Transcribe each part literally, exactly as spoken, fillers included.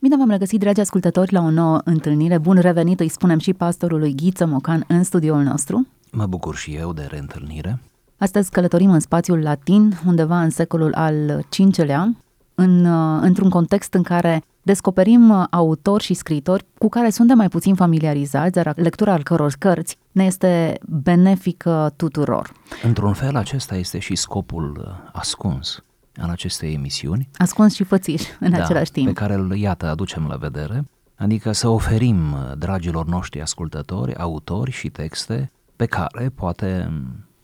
Bine v-am regăsit, dragi ascultători, la o nouă întâlnire. Bun revenit, îi spunem și pastorului Ghiță Mocan în studioul nostru. Mă bucur și eu de reîntâlnire. Astăzi călătorim în spațiul latin, undeva în secolul al cincilea, în, într-un context în care descoperim autori și scriitori cu care suntem mai puțin familiarizați, dar lectura al căror cărți ne este benefică tuturor. Într-un fel, acesta este și scopul ascuns al acestei emisiuni. Ascuns și fățiș în da, același timp. Pe care îl, iată, aducem la vedere, adică să oferim dragilor noștri ascultători, autori și texte pe care poate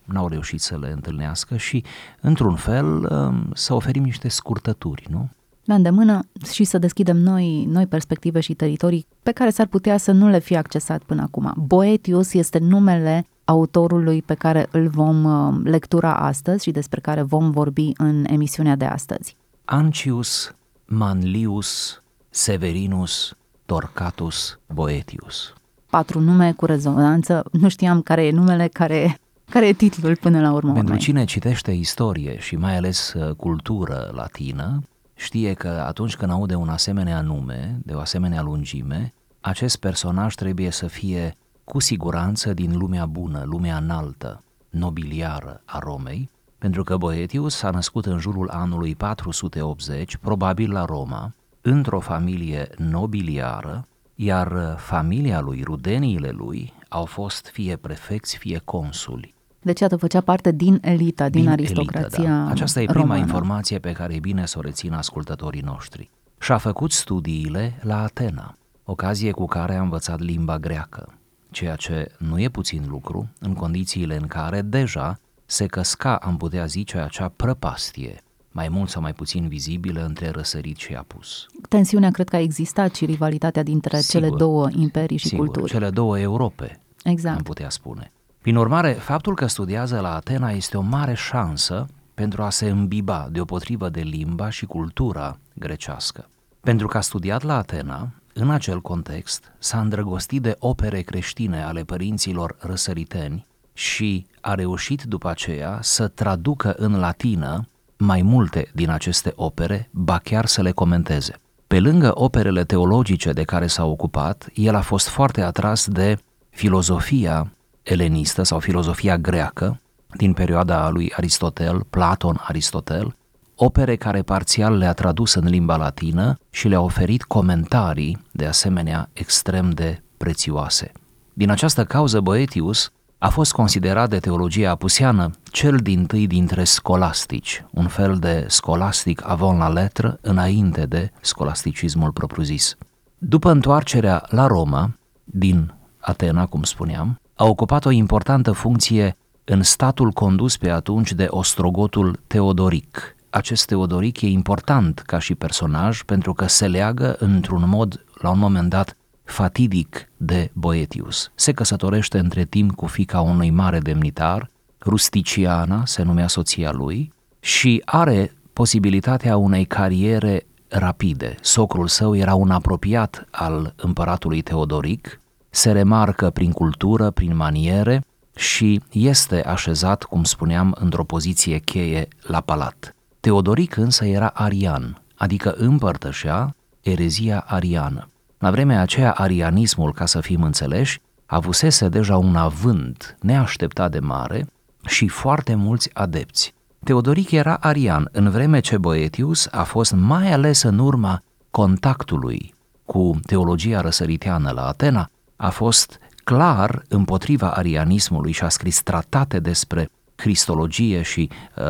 n-au reușit să le întâlnească și, într-un fel, să oferim niște scurtături, nu? La îndemână și să deschidem noi, noi perspective și teritorii pe care s-ar putea să nu le fie accesat până acum. Boethius este numele autorului pe care îl vom lectura astăzi și despre care vom vorbi în emisiunea de astăzi. Anicius Manlius Severinus Torquatus Boethius. Patru nume cu rezonanță, nu știam care e numele, care, care e titlul până la urmă. Pentru cine citește istorie și mai ales cultură latină, știe că atunci când aude un asemenea nume, de o asemenea lungime, acest personaj trebuie să fie cu siguranță din lumea bună, lumea înaltă, nobiliară a Romei, pentru că Boethius s-a născut în jurul anului patru sute optzeci, probabil la Roma, într-o familie nobiliară, iar familia lui, rudeniile lui, au fost fie prefecți, fie consuli. Deci, iată, făcea parte din elita, din, din aristocrația elita, da. Aceasta e prima romană. Informație pe care e bine să o rețină ascultătorii noștri. Și-a făcut studiile la Atena, ocazie cu care a învățat limba greacă, ceea ce nu e puțin lucru în condițiile în care deja se căsca, am putea zice, acea prăpastie, mai mult sau mai puțin vizibilă, între răsărit și apus. Tensiunea cred că a existat și rivalitatea dintre sigur, cele două imperii și sigur, culturi. Cele două Europe, exact. Am putea spune. Prin urmare, faptul că studiază la Atena este o mare șansă pentru a se îmbiba deopotrivă de limba și cultura grecească. Pentru că a studiat la Atena, în acel context, s-a îndrăgostit de opere creștine ale părinților răsăriteni și a reușit după aceea să traducă în latină mai multe din aceste opere, ba chiar să le comenteze. Pe lângă operele teologice de care s-a ocupat, el a fost foarte atras de filozofia elenistă sau filozofia greacă din perioada lui Aristotel, Platon, Aristotel, opere care parțial le-a tradus în limba latină și le-a oferit comentarii de asemenea extrem de prețioase. Din această cauză, Boethius a fost considerat de teologia apuseană cel dintâi dintre scolastici, un fel de scolastic avant la lettre, înainte de scolasticismul propriu-zis. După întoarcerea la Roma, din Atena, cum spuneam, a ocupat o importantă funcție în statul condus pe atunci de ostrogotul Teodoric. Acest Teodoric e important ca și personaj pentru că se leagă într-un mod, la un moment dat, fatidic de Boethius. Se căsătorește între timp cu fiica unui mare demnitar, Rusticiana se numea soția lui, și are posibilitatea unei cariere rapide. Socrul său era un apropiat al împăratului Teodoric, se remarcă prin cultură, prin maniere și este așezat, cum spuneam, într-o poziție cheie la palat. Teodoric însă era arian, adică împărtășea erezia ariană. La vremea aceea, arianismul, ca să fim înțeleși, avusese deja un avânt neașteptat de mare și foarte mulți adepți. Teodoric era arian, în vreme ce Boethius a fost mai ales în urma contactului cu teologia răsăriteană la Atena, a fost clar împotriva arianismului și a scris tratate despre cristologie și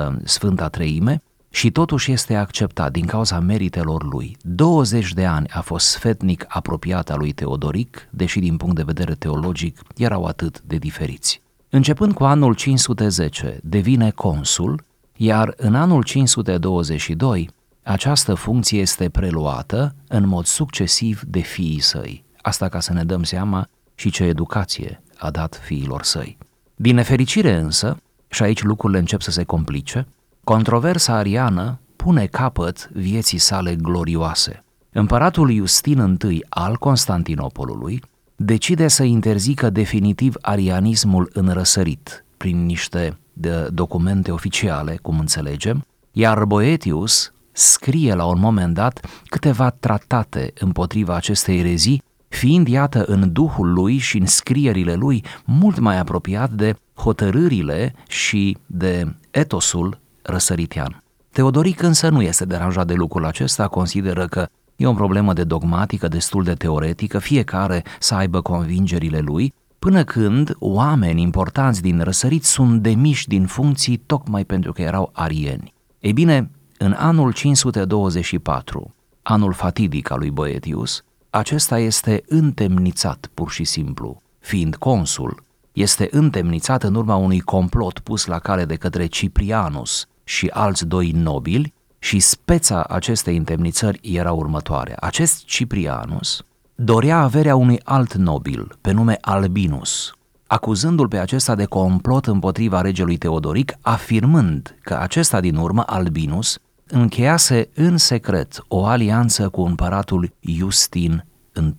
uh, Sfânta Treime și totuși este acceptat din cauza meritelor lui. douăzeci de ani a fost sfetnic apropiat al lui Teodoric, deși din punct de vedere teologic erau atât de diferiți. Începând cu anul cinci sute zece, devine consul, iar în anul cinci sute douăzeci și doi această funcție este preluată în mod succesiv de fiii săi. Asta ca să ne dăm seama și ce educație a dat fiilor săi. Din nefericire însă, și aici lucrurile încep să se complice, controversa ariană pune capăt vieții sale glorioase. Împăratul Iustin I al Constantinopolului decide să interzică definitiv arianismul înrăsărit prin niște de documente oficiale, cum înțelegem, iar Boethius scrie la un moment dat câteva tratate împotriva acestei erezii, fiind, iată, în duhul lui și în scrierile lui mult mai apropiat de hotărârile și de etosul răsăritian. Teodoric însă nu este deranjat de lucrul acesta, consideră că e o problemă de dogmatică destul de teoretică, fiecare să aibă convingerile lui, până când oameni importanți din răsărit sunt demiși din funcții tocmai pentru că erau arieni. Ei bine, în anul cinci sute douăzeci și patru, anul fatidic al lui Boethius, acesta este întemnițat pur și simplu, fiind consul, este întemnițat în urma unui complot pus la cale de către Ciprianus și alți doi nobili, și speța acestei întemnițări era următoarea. Acest Ciprianus dorea averea unui alt nobil, pe nume Albinus, acuzându-l pe acesta de complot împotriva regelui Teodoric, afirmând că acesta din urmă, Albinus, încheiase în secret o alianță cu împăratul Iustin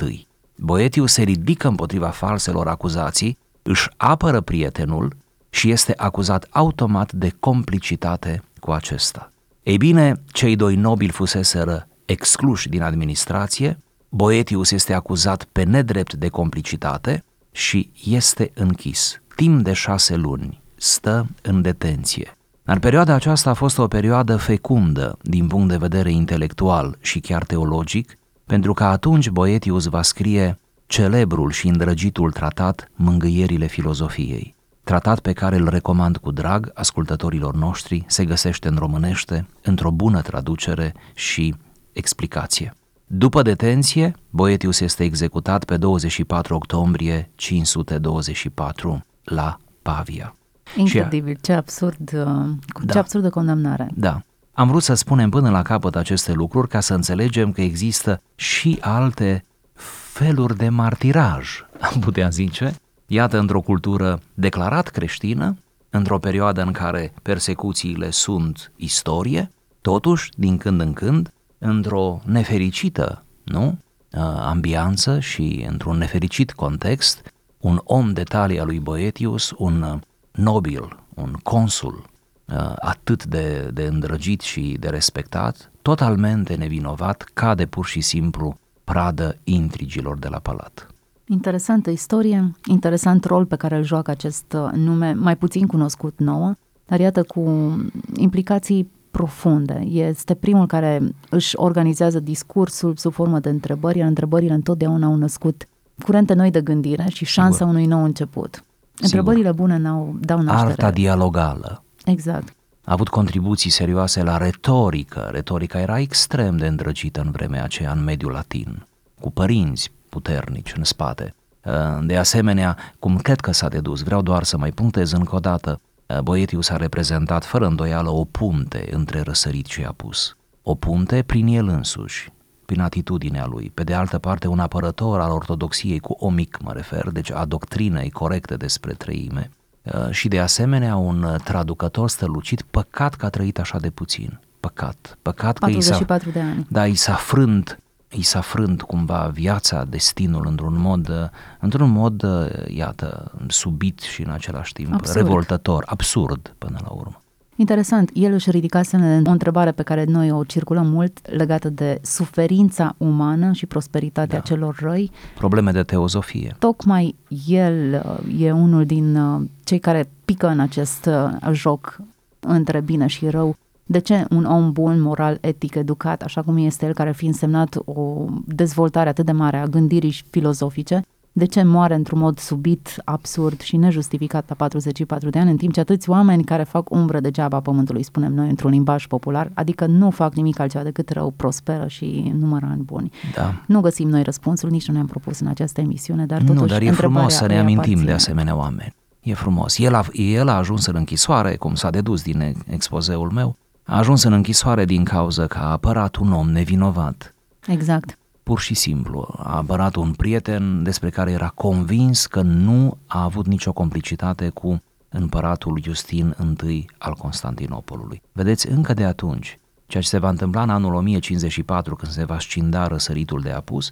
I. Boethius se ridică împotriva falselor acuzații, își apără prietenul și este acuzat automat de complicitate cu acesta. Ei bine, cei doi nobili fuseseră excluși din administrație, Boethius este acuzat pe nedrept de complicitate și este închis. Timp de șase luni stă în detenție. În perioada aceasta a fost o perioadă fecundă din punct de vedere intelectual și chiar teologic, pentru că atunci Boethius va scrie celebrul și îndrăgitul tratat Mângâierile filozofiei, tratat pe care îl recomand cu drag ascultătorilor noștri, se găsește în românește, într-o bună traducere și explicație. După detenție, Boethius este executat pe douăzeci și patru octombrie cinci sute douăzeci și patru la Pavia. Incredibil, ce absurd, ce da. absurdă condamnare. Da. Am vrut să spunem până la capăt aceste lucruri ca să înțelegem că există și alte feluri de martiraj, am putea zice. Iată, într-o cultură declarat creștină, într-o perioadă în care persecuțiile sunt istorie, totuși, din când în când, într-o nefericită, nu, ambianță și într-un nefericit context, un om de talia lui Boethius, un nobil, un consul atât de, de îndrăgit și de respectat, totalmente nevinovat, cade pur și simplu pradă intrigilor de la palat. Interesantă istorie, interesant rol pe care îl joacă acest nume, mai puțin cunoscut nouă, dar iată cu implicații profunde. Este primul care își organizează discursul sub formă de întrebări, iar întrebările întotdeauna au născut curente noi de gândire și șansa Sigur. unui nou început. Întrebările Sigur. bune n-au, dau naștere. Arta dialogală. Exact. A avut contribuții serioase la retorică. Retorica era extrem de îndrăgită în vremea aceea în mediul latin, cu părinți puternici în spate. De asemenea, cum cred că s-a dedus, vreau doar să mai punctez încă o dată, Boethius a reprezentat fără îndoială o punte între răsărit și apus. O punte prin el însuși, prin atitudinea lui. Pe de altă parte, un apărător al ortodoxiei, cu o mic mă refer, deci a doctrinei corecte despre treime. Și de asemenea un traducător strălucit, păcat că a trăit așa de puțin. Păcat. Păcat că i s-a, de ani. Da, i s-a frânt îi s-a frânt cumva viața, destinul într-un mod, într-un mod, iată, subit și în același timp absurd. revoltător, absurd până la urmă. Interesant, el își ridicase o întrebare pe care noi o circulăm mult, legată de suferința umană și prosperitatea da. celor răi. Probleme de teozofie. Tocmai el e unul din cei care pică în acest joc între bine și rău. De ce un om bun, moral, etic, educat, așa cum este el, care fi însemnat o dezvoltare atât de mare a gândirii filozofice, de ce moare într-un mod subit, absurd și nejustificat la patruzeci și patru de ani, în timp ce atâți oameni care fac umbră degeaba pământului, spunem noi, într-un limbaj popular, adică nu fac nimic altceva decât rău, prosperă și numără ani buni. Da. Nu găsim noi răspunsul, nici nu ne-am propus în această emisiune, dar totuși întrebarea... Nu, dar e frumos să ne amintim aparține. de asemenea oameni. E frumos. El a, el a ajuns în închisoare, cum s-a dedus din expozeul meu, a ajuns în închisoare din cauză că a apărat un om nevinovat. Exact. pur și simplu a apărat un prieten despre care era convins că nu a avut nicio complicitate cu împăratul Iustin I al Constantinopolului. Vedeți, încă de atunci, ceea ce se va întâmpla în anul o mie cincizeci și patru când se va scinda răsăritul de apus,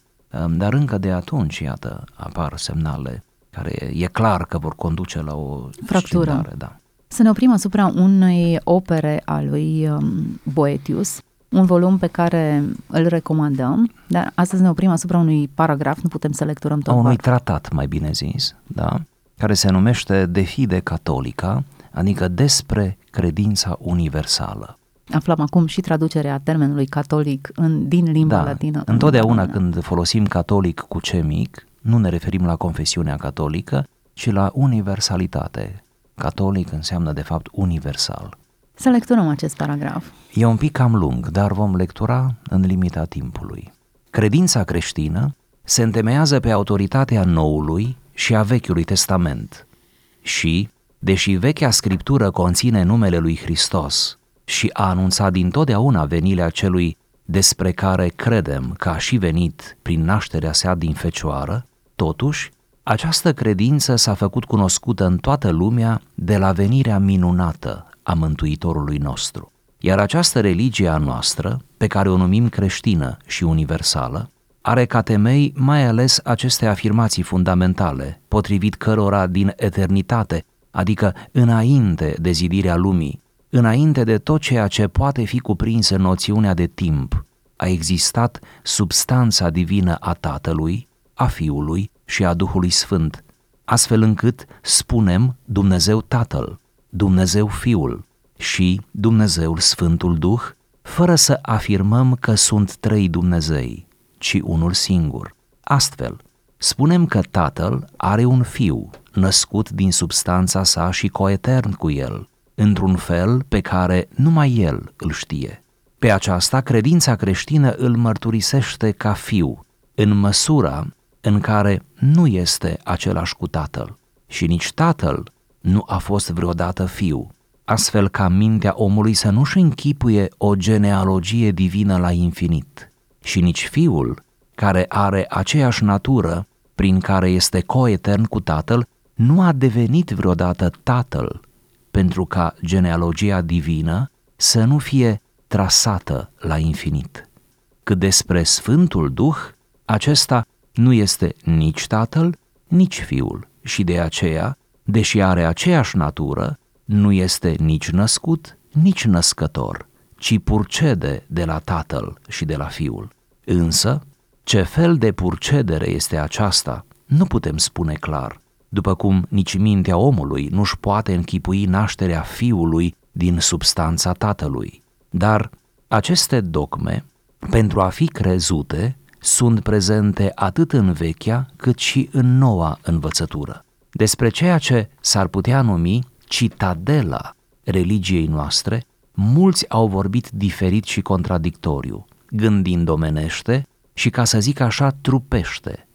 dar încă de atunci, iată, apar semnale care e clar că vor conduce la o fractură. Scindare, da. Să ne oprim asupra unei opere a lui Boethius, un volum pe care îl recomandăm, dar astăzi ne oprim asupra unui paragraf, nu putem să lecturăm tot. A unui tratat, mai bine zis, da? Care se numește De fide Catolica, adică despre credința universală. Aflăm acum și traducerea termenului catolic în, din limba da, latină. Întotdeauna în când folosim catolic cu ce mic, nu ne referim la confesiunea catolică, ci la universalitate. Catolic înseamnă, de fapt, universal. Să lecturăm acest paragraf. E un pic cam lung, dar vom lectura în limita timpului. Credința creștină se întemeiază pe autoritatea Noului și a Vechiului Testament și, deși Vechea Scriptură conține numele lui Hristos și a anunțat dintotdeauna venirea celui despre care credem că a și venit prin nașterea sa din fecioară, totuși, această credință s-a făcut cunoscută în toată lumea de la venirea minunată a Mântuitorului nostru. Iar această religie a noastră, pe care o numim creștină și universală, are ca temei mai ales aceste afirmații fundamentale, potrivit cărora din eternitate, adică înainte de zidirea lumii, înainte de tot ceea ce poate fi cuprins în noțiunea de timp, a existat substanța divină a Tatălui, a Fiului și a Duhului Sfânt, astfel încât spunem Dumnezeu Tatăl, Dumnezeu Fiul și Dumnezeul Sfântul Duh, fără să afirmăm că sunt trei Dumnezei, ci unul singur. Astfel, spunem că Tatăl are un Fiu, născut din substanța sa și coetern cu el, într-un fel pe care numai el îl știe. Pe aceasta, credința creștină îl mărturisește ca Fiu, în măsura în care nu este același cu Tatăl și nici Tatăl nu a fost vreodată Fiu, astfel ca mintea omului să nu-și închipuie o genealogie divină la infinit și nici Fiul, care are aceeași natură prin care este coetern cu Tatăl, nu a devenit vreodată Tatăl, pentru ca genealogia divină să nu fie trasată la infinit. Cât despre Sfântul Duh, acesta nu este nici Tatăl, nici Fiul și de aceea, deși are aceeași natură, nu este nici născut, nici născător, ci purcede de la Tatăl și de la Fiul. Însă, ce fel de purcedere este aceasta, nu putem spune clar, după cum nici mintea omului nu-și poate închipui nașterea Fiului din substanța Tatălui. Dar aceste dogme, pentru a fi crezute, sunt prezente atât în vechea cât și în noua învățătură. Despre ceea ce s-ar putea numi citadela religiei noastre, mulți au vorbit diferit și contradictoriu, gândind omenește și, ca să zic așa, trupește,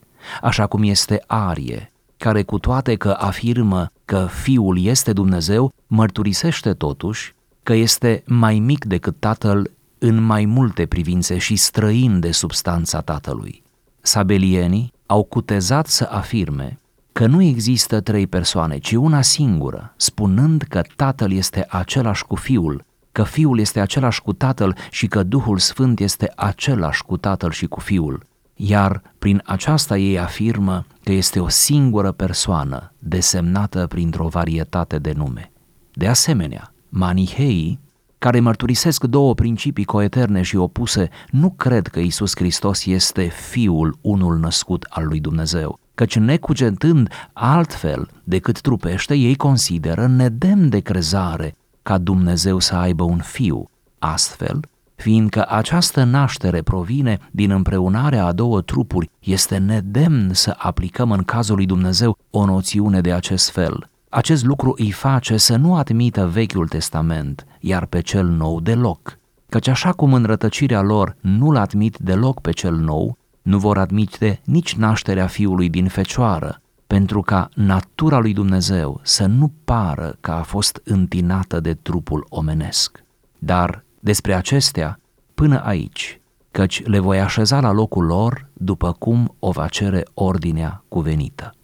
așa cum este Arie, care cu toate că afirmă că Fiul este Dumnezeu, mărturisește totuși că este mai mic decât Tatăl în mai multe privințe și străin de substanța Tatălui. Sabelienii au cutezat să afirme că nu există trei persoane, ci una singură, spunând că Tatăl este același cu Fiul, că Fiul este același cu Tatăl și că Duhul Sfânt este același cu Tatăl și cu Fiul. Iar prin aceasta ei afirmă că este o singură persoană, desemnată printr-o varietate de nume. De asemenea, maniheii, care mărturisesc două principii coeterne și opuse, nu cred că Iisus Hristos este Fiul unul născut al lui Dumnezeu, căci necugetând altfel decât trupește, ei consideră nedemn de crezare ca Dumnezeu să aibă un Fiu. Astfel, fiindcă această naștere provine din împreunarea a două trupuri, este nedemn să aplicăm în cazul lui Dumnezeu o noțiune de acest fel. Acest lucru îi face să nu admită Vechiul Testament, iar pe cel nou deloc. Căci așa cum în rătăcirea lor nu-l admit deloc pe cel nou, nu vor admite nici nașterea Fiului din fecioară, pentru ca natura lui Dumnezeu să nu pară că a fost întinată de trupul omenesc. Dar despre acestea, până aici, căci le voi așeza la locul lor după cum o va cere ordinea cuvenită.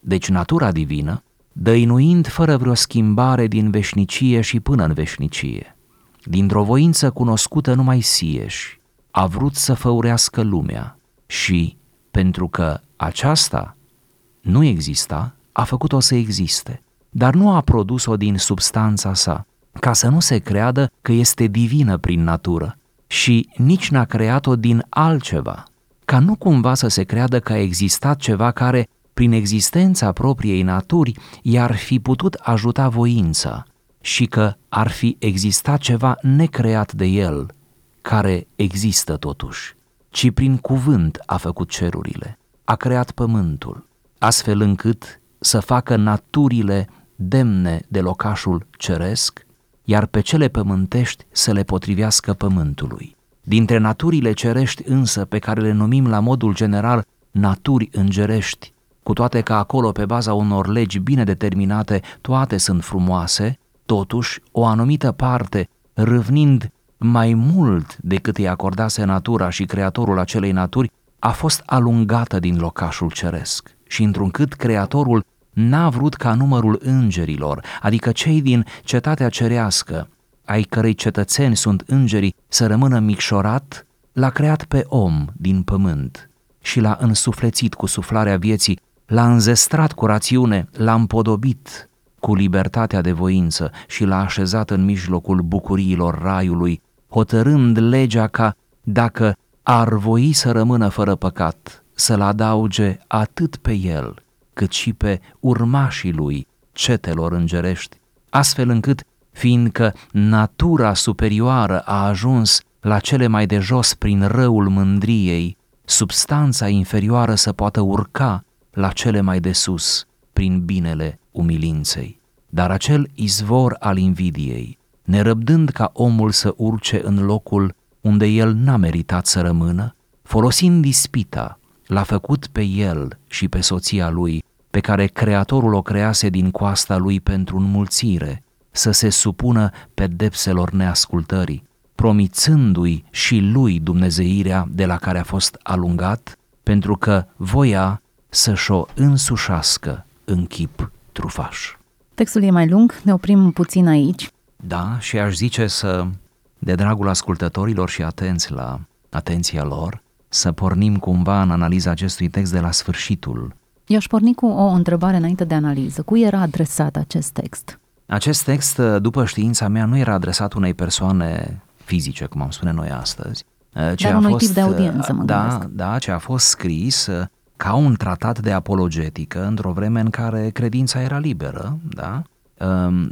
Deci natura divină, dăinuind fără vreo schimbare din veșnicie și până în veșnicie, dintr-o voință cunoscută numai sieși, a vrut să făurească lumea și, pentru că aceasta nu exista, a făcut-o să existe, dar nu a produs-o din substanța sa, ca să nu se creadă că este divină prin natură și nici n-a creat-o din altceva, ca nu cumva să se creadă că a existat ceva care, prin existența propriei naturi, i-ar fi putut ajuta voința și că ar fi existat ceva necreat de el, care există totuși, ci prin cuvânt a făcut cerurile, a creat pământul, astfel încât să facă naturile demne de locașul ceresc, iar pe cele pământești să le potrivească pământului. Dintre naturile cerești însă, pe care le numim la modul general naturi îngerești, cu toate că acolo, pe baza unor legi bine determinate, toate sunt frumoase, totuși, o anumită parte, râvnind mai mult decât îi acordase natura și creatorul acelei naturi, a fost alungată din locașul ceresc. Și întruncât creatorul n-a vrut ca numărul îngerilor, adică cei din cetatea cerească, ai cărei cetățeni sunt îngerii, să rămână micșorat, l-a creat pe om din pământ și l-a însuflețit cu suflarea vieții, l-a înzestrat cu rațiune, l-a împodobit cu libertatea de voință și l-a așezat în mijlocul bucuriilor raiului, hotărând legea ca, dacă ar voi să rămână fără păcat, să-l adauge atât pe el, cât și pe urmașii lui, cetelor îngerești, astfel încât, fiindcă natura superioară a ajuns la cele mai de jos prin răul mândriei, substanța inferioară să poată urca la cele mai de sus prin binele umilinței. Dar acel izvor al invidiei, nerăbdând ca omul să urce în locul unde el n-a meritat să rămână, folosind ispita, l-a făcut pe el și pe soția lui, pe care creatorul o crease din coasta lui pentru înmulțire, să se supună pedepselor neascultării, promițându-i și lui dumnezeirea de la care a fost alungat, pentru că voia să-și o însușească în chip trufaș. Textul e mai lung, ne oprim puțin aici. Da, și aș zice să, de dragul ascultătorilor și atenți la atenția lor, să pornim cumva în analiza acestui text de la sfârșitul. Eu aș porni cu o întrebare înainte de analiză. Cui era adresat acest text? Acest text, după știința mea, nu era adresat unei persoane fizice, cum am spune noi astăzi. Ce Dar a unui fost, tip de audiență, mă da, gândesc. Da, ce a fost scris ca un tratat de apologetică într-o vreme în care credința era liberă, da?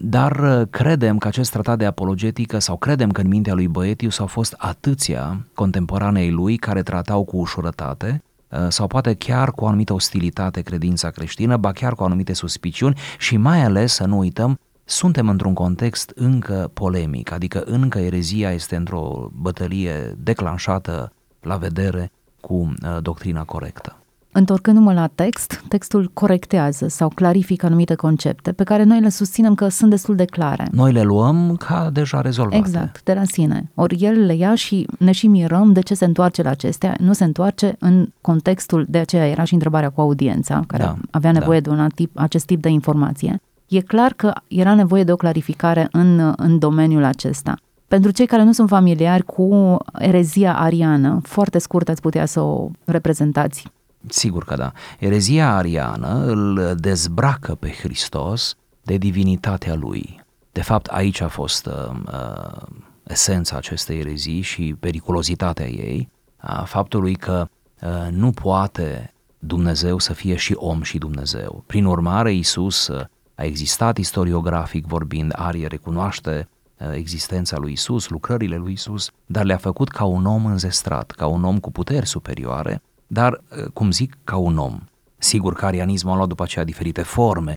Dar credem că acest tratat de apologetică, sau credem că în mintea lui Boethius au fost atâția contemporanei lui care tratau cu ușurătate sau poate chiar cu o anumită ostilitate credința creștină, ba chiar cu anumite suspiciuni și mai ales, să nu uităm, suntem într-un context încă polemic, adică încă erezia este într-o bătălie declanșată la vedere cu doctrina corectă. Întorcându-mă la text, textul corectează sau clarifică anumite concepte pe care noi le susținem că sunt destul de clare. Noi le luăm ca deja rezolvate. Exact, de la sine. Ori el le ia și ne și mirăm de ce se întoarce la acestea, nu se întoarce în contextul, de aceea era și întrebarea cu audiența, care da, avea nevoie da. de un tip, acest tip de informație. E clar că era nevoie de o clarificare în, în domeniul acesta. Pentru cei care nu sunt familiari cu erezia ariană, foarte scurt ați putea să o reprezentați. Sigur că da. Erezia ariană îl dezbracă pe Hristos de divinitatea lui. De fapt, aici a fost uh, esența acestei erezii și periculozitatea ei, a faptului că uh, nu poate Dumnezeu să fie și om și Dumnezeu. Prin urmare, Iisus a existat istoriografic vorbind, Arie recunoaște existența lui Iisus, lucrările lui Iisus, dar le-a făcut ca un om înzestrat, ca un om cu puteri superioare, dar, cum zic, ca un om. Sigur că arianismul a luat după aceea diferite forme.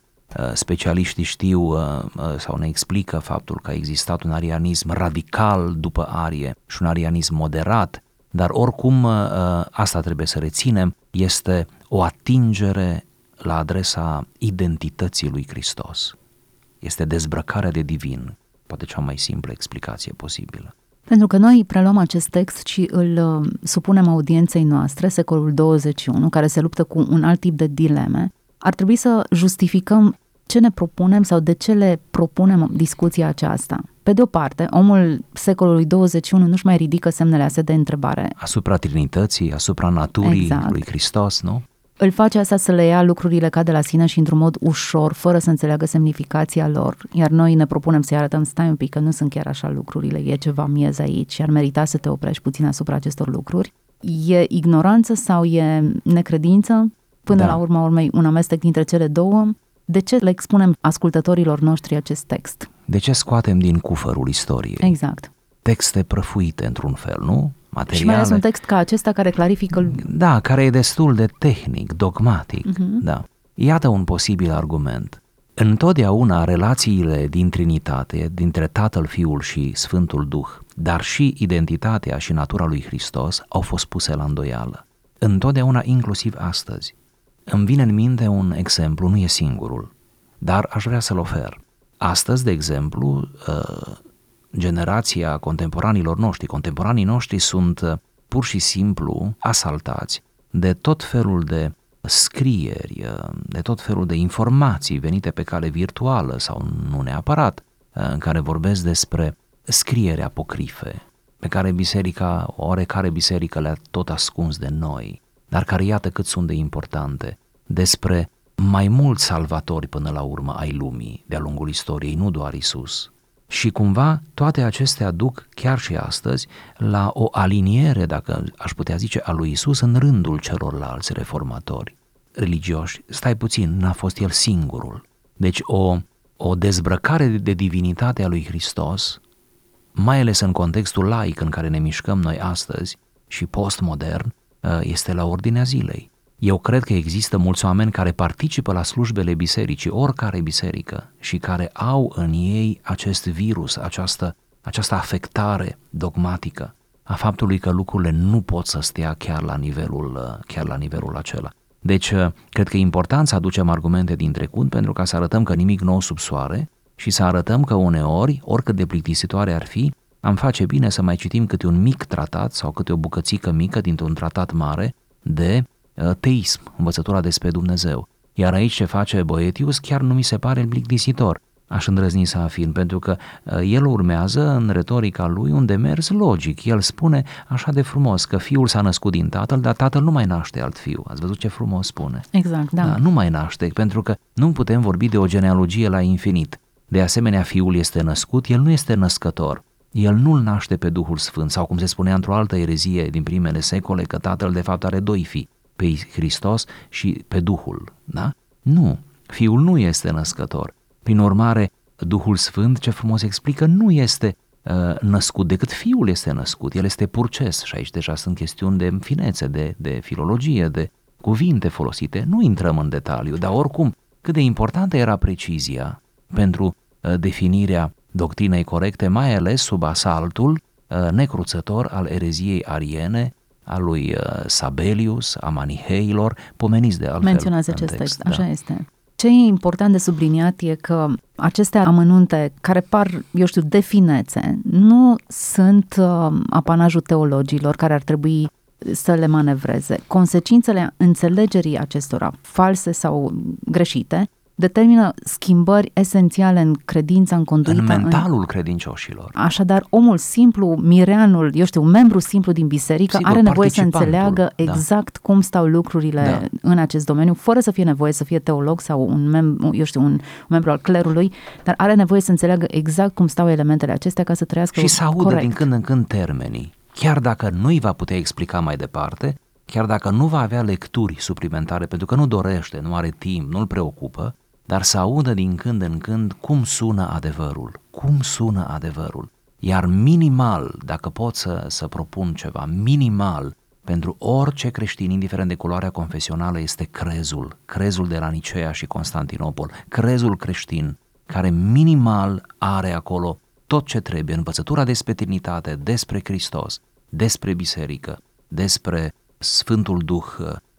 Specialiștii știu sau ne explică faptul că a existat un arianism radical după Arie și un arianism moderat, dar oricum asta trebuie să reținem, este o atingere la adresa identității lui Hristos. Este dezbrăcarea de divin, poate cea mai simplă explicație posibilă. Pentru că noi preluăm acest text și îl supunem audienței noastre, secolul douăzeci și unu, care se luptă cu un alt tip de dileme, ar trebui să justificăm ce ne propunem sau de ce le propunem discuția aceasta. Pe de o parte, omul secolului douăzeci și unu nu-și mai ridică semnele astea de întrebare. Asupra Trinității, asupra naturii exact. Lui Hristos, nu? Îl face asta să le ia lucrurile ca de la sine și într-un mod ușor, fără să înțeleagă semnificația lor. Iar noi ne propunem să-i arătăm, stai un pic, că nu sunt chiar așa lucrurile, e ceva miez aici, ar merita să te oprești puțin asupra acestor lucruri. E ignoranță sau e necredință? Până da. la urma urmei, un amestec dintre cele două. De ce le expunem ascultătorilor noștri acest text? De ce scoatem din cufărul istoriei? Exact. Texte prăfuite, într-un fel, nu? Materiale. Și mai ales un text ca acesta care clarifică... Da, care e destul de tehnic, dogmatic. Uh-huh. Da. Iată un posibil argument. Întotdeauna relațiile din Trinitate, dintre Tatăl, Fiul și Sfântul Duh, dar și identitatea și natura lui Hristos, au fost puse la îndoială. Întotdeauna, inclusiv astăzi. Îmi vine în minte un exemplu, nu e singurul, dar aș vrea să-l ofer. Astăzi, de exemplu, generația contemporanilor noștri, contemporanii noștri sunt pur și simplu asaltați de tot felul de scrieri, de tot felul de informații venite pe cale virtuală sau nu neapărat, în care vorbesc despre scrieri apocrife, pe care biserica, oarecare biserică le-a tot ascuns de noi, dar care iată cât sunt de importante, despre mai mulți salvatori până la urmă ai lumii de-a lungul istoriei, nu doar Isus. Și cumva toate acestea duc chiar și astăzi la o aliniere, dacă aș putea zice, a lui Isus în rândul celorlalți reformatori religioși. Stai puțin, n-a fost el singurul. Deci o, o dezbrăcare de divinitatea lui Hristos, mai ales în contextul laic în care ne mișcăm noi astăzi și postmodern, este la ordinea zilei. Eu cred că există mulți oameni care participă la slujbele bisericii, oricare biserică, și care au în ei acest virus, această, această afectare dogmatică a faptului că lucrurile nu pot să stea chiar la nivelul, chiar la nivelul acela. Deci, cred că e important să aducem argumente din trecut pentru ca să arătăm că nimic nou sub soare și să arătăm că uneori, oricât de plictisitoare ar fi, am face bine să mai citim câte un mic tratat sau câte o bucățică mică dintr-un tratat mare de teism, învățătura despre Dumnezeu. Iar aici ce face Boethius chiar nu mi se pare plictisitor, aș îndrăzni să afirm, pentru că el urmează în retorica lui un demers logic. El spune așa de frumos că fiul s-a născut din tatăl, dar tatăl nu mai naște alt fiu. Ați văzut ce frumos spune? Exact, da. da nu mai naște, pentru că nu putem vorbi de o genealogie la infinit. De asemenea, fiul este născut, el nu este născător. El nu-l naște pe Duhul Sfânt, sau cum se spunea într-o altă erezie din primele secole, că tatăl de fapt are doi fii, pe Hristos și pe Duhul, da? Nu, fiul nu este născător. Prin urmare, Duhul Sfânt, ce frumos explică, nu este uh, născut decât fiul este născut, el este purces și aici deja sunt chestiuni de finețe, de, de filologie, de cuvinte folosite, nu intrăm în detaliu, dar oricum, cât de importantă era precizia pentru uh, definirea doctrinei corecte, mai ales sub asaltul uh, necruțător al ereziei ariene, a lui uh, Sabelius, a maniheilor, pomeniți de altfel. Menționează acest text, text da. Așa este. Ce e important de subliniat e că aceste amănunte care par, eu știu, de finețe, nu sunt uh, apanajul teologilor care ar trebui să le manevreze. Consecințele înțelegerii acestora, false sau greșite, determină schimbări esențiale în credința, în conduită. În mentalul în... credincioșilor. Așadar, omul simplu, mireanul, eu știu, un membru simplu din biserică, sigur, are nevoie să înțeleagă exact da. cum stau lucrurile da. în acest domeniu, fără să fie nevoie să fie teolog sau un, mem- eu știu, un, un membru al clerului, dar are nevoie să înțeleagă exact cum stau elementele acestea ca să trăiască și să audă corect. Din când în când termenii. Chiar dacă nu îi va putea explica mai departe, chiar dacă nu va avea lecturi suplimentare, pentru că nu dorește, nu are timp, nu-l preocupă, dar să audă din când în când cum sună adevărul, cum sună adevărul. Iar minimal, dacă pot să, să propun ceva, minimal pentru orice creștin, indiferent de culoarea confesională, este crezul, crezul de la Niceea și Constantinopol, crezul creștin, care minimal are acolo tot ce trebuie, învățătura despre Trinitate, despre Hristos, despre biserică, despre Sfântul Duh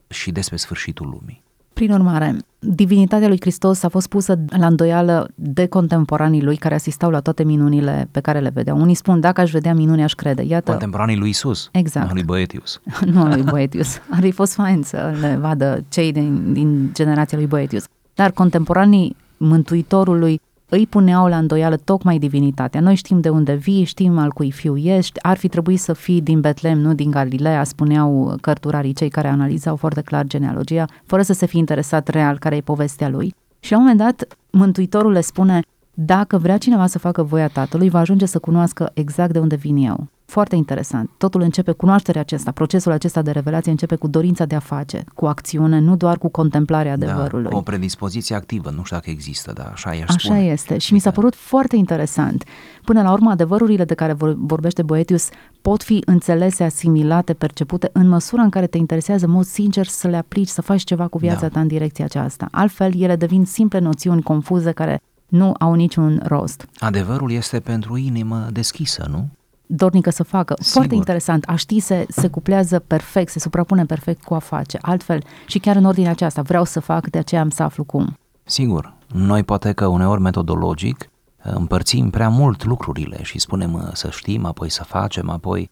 și despre sfârșitul lumii. Prin urmare, divinitatea lui Hristos a fost pusă la îndoială de contemporanii lui care asistau la toate minunile pe care le vedeau. Unii spun, dacă aș vedea minunea, aș crede. Iată, contemporanii lui Isus, exact. Nu lui Boethius. Nu lui Boethius. Ar fi fost fain să le vadă cei din, din generația lui Boethius. Dar contemporanii Mântuitorului îi puneau la îndoială tocmai divinitatea. Noi știm de unde vii, știm al cui fiu ești, ar fi trebuit să fii din Betlehem, nu din Galileea, spuneau cărturarii, cei care analizau foarte clar genealogia, fără să se fi interesat real care e povestea lui. Și la un moment dat, Mântuitorul le spune, dacă vrea cineva să facă voia Tatălui, va ajunge să cunoască exact de unde vin eu. Foarte interesant. Totul începe, cunoașterea acesta, procesul acesta de revelație începe cu dorința de a face, cu acțiune, nu doar cu contemplarea adevărului. Da, o predispoziție activă, nu știu dacă există, dar așa e. Așa spune. Este. Și mi s-a părut foarte interesant. Până la urmă, adevărurile de care vorbește Boethius pot fi înțelese, asimilate, percepute în măsura în care te interesează în mod sincer să le aplici, să faci ceva cu viața da. ta în direcția aceasta. Altfel, ele devin simple noțiuni confuze care nu au niciun rost. Adevărul este pentru inimă deschisă, nu? Dornică să facă. Sigur. Foarte interesant. A ști se, se cuplează perfect, se suprapune perfect cu a face. Altfel, și chiar în ordinea aceasta, vreau să fac, de aceea am să aflu cum. Sigur. Noi poate că uneori metodologic împărțim prea mult lucrurile și spunem să știm, apoi să facem, apoi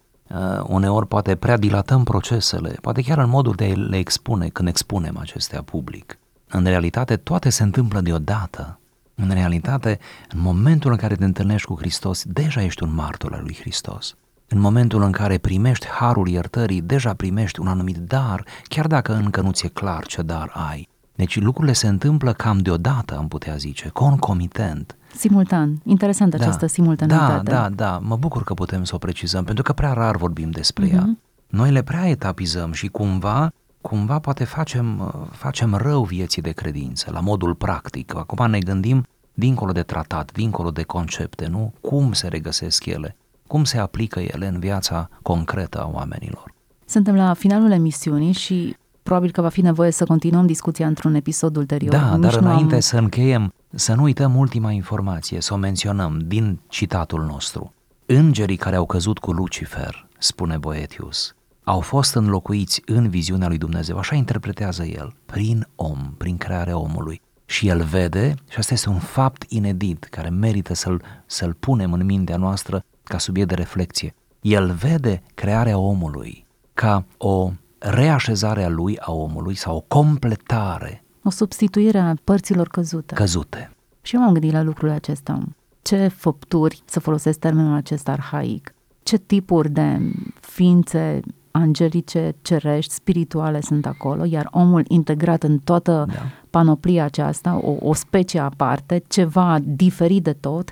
uneori poate prea dilatăm procesele, poate chiar în modul de a le expune când expunem acestea public. În realitate, toate se întâmplă deodată. În realitate, în momentul în care te întâlnești cu Hristos, deja ești un martor al lui Hristos. În momentul în care primești harul iertării, deja primești un anumit dar, chiar dacă încă nu ți-e clar ce dar ai. Deci lucrurile se întâmplă cam deodată, am putea zice, concomitent. Simultan. Interesant această da. simultanitate. Da, da, da. Mă bucur că putem să o precizăm, pentru că prea rar vorbim despre uh-huh. ea. Noi le prea etapizăm și cumva... Cumva poate facem, facem rău vieții de credință, la modul practic. Acum ne gândim dincolo de tratat, dincolo de concepte, nu? Cum se regăsesc ele, cum se aplică ele în viața concretă a oamenilor. Suntem la finalul emisiunii și probabil că va fi nevoie să continuăm discuția într-un episod ulterior. Da, Nici dar înainte am... să încheiem, să nu uităm ultima informație, să o menționăm din citatul nostru. Îngerii care au căzut cu Lucifer, spune Boethius, au fost înlocuiți în viziunea lui Dumnezeu, așa interpretează el, prin om, prin crearea omului. Și el vede, și asta este un fapt inedit, care merită să-l, să-l punem în mintea noastră ca subiect de reflexie. El vede crearea omului ca o reașezare a lui, a omului, sau o completare. O substituire a părților căzute. Căzute. Și eu m-am gândit la lucrul acesta. Ce făpturi, să folosesc termenul acesta arhaic, ce tipuri de ființe angelice, cerești, spirituale sunt acolo, iar omul integrat în toată da. panoplia aceasta, o, o specie aparte, ceva diferit de tot,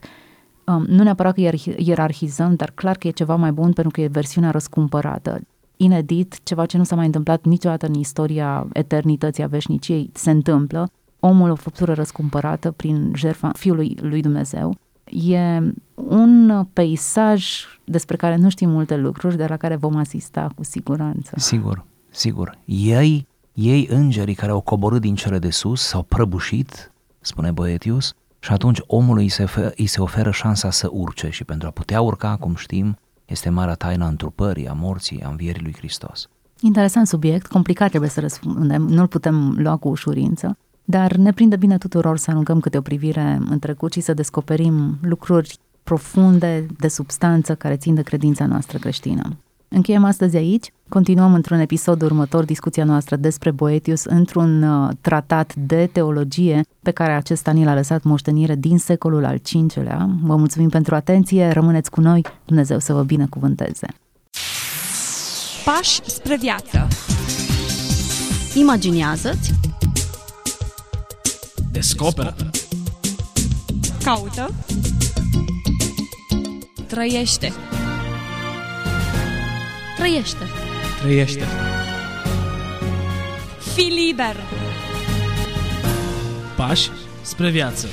um, nu neapărat că ierarhizăm, dar clar că e ceva mai bun pentru că e versiunea răscumpărată. Inedit, ceva ce nu s-a mai întâmplat niciodată în istoria eternității, a veșniciei, se întâmplă. Omul, o făptură răscumpărată prin jertfa Fiului lui Dumnezeu, e un peisaj despre care nu știm multe lucruri, dar la care vom asista cu siguranță. Sigur, sigur. Ei, ei îngerii care au coborât din cele de sus, s-au prăbușit, spune Boethius, și atunci omului îi se, ofer, îi se oferă șansa să urce și pentru a putea urca, cum știm, este marea taină a întrupării, a morții, a învierii lui Hristos. Interesant subiect, complicat trebuie să răspundem, nu-l putem lua cu ușurință. Dar ne prinde bine tuturor să aruncăm câte o privire în trecut și să descoperim lucruri profunde de substanță care țin de credința noastră creștină. Încheiem astăzi aici, continuăm într-un episod următor discuția noastră despre Boethius într-un uh, tratat de teologie pe care acesta ni l-a lăsat moștenire din secolul al cincilea. Vă mulțumim pentru atenție, rămâneți cu noi, Dumnezeu să vă binecuvânteze! Pași spre viață. Imaginează-ți, descoperă, caută, trăiește, trăiește, trăiește, fii liber, pași spre viață.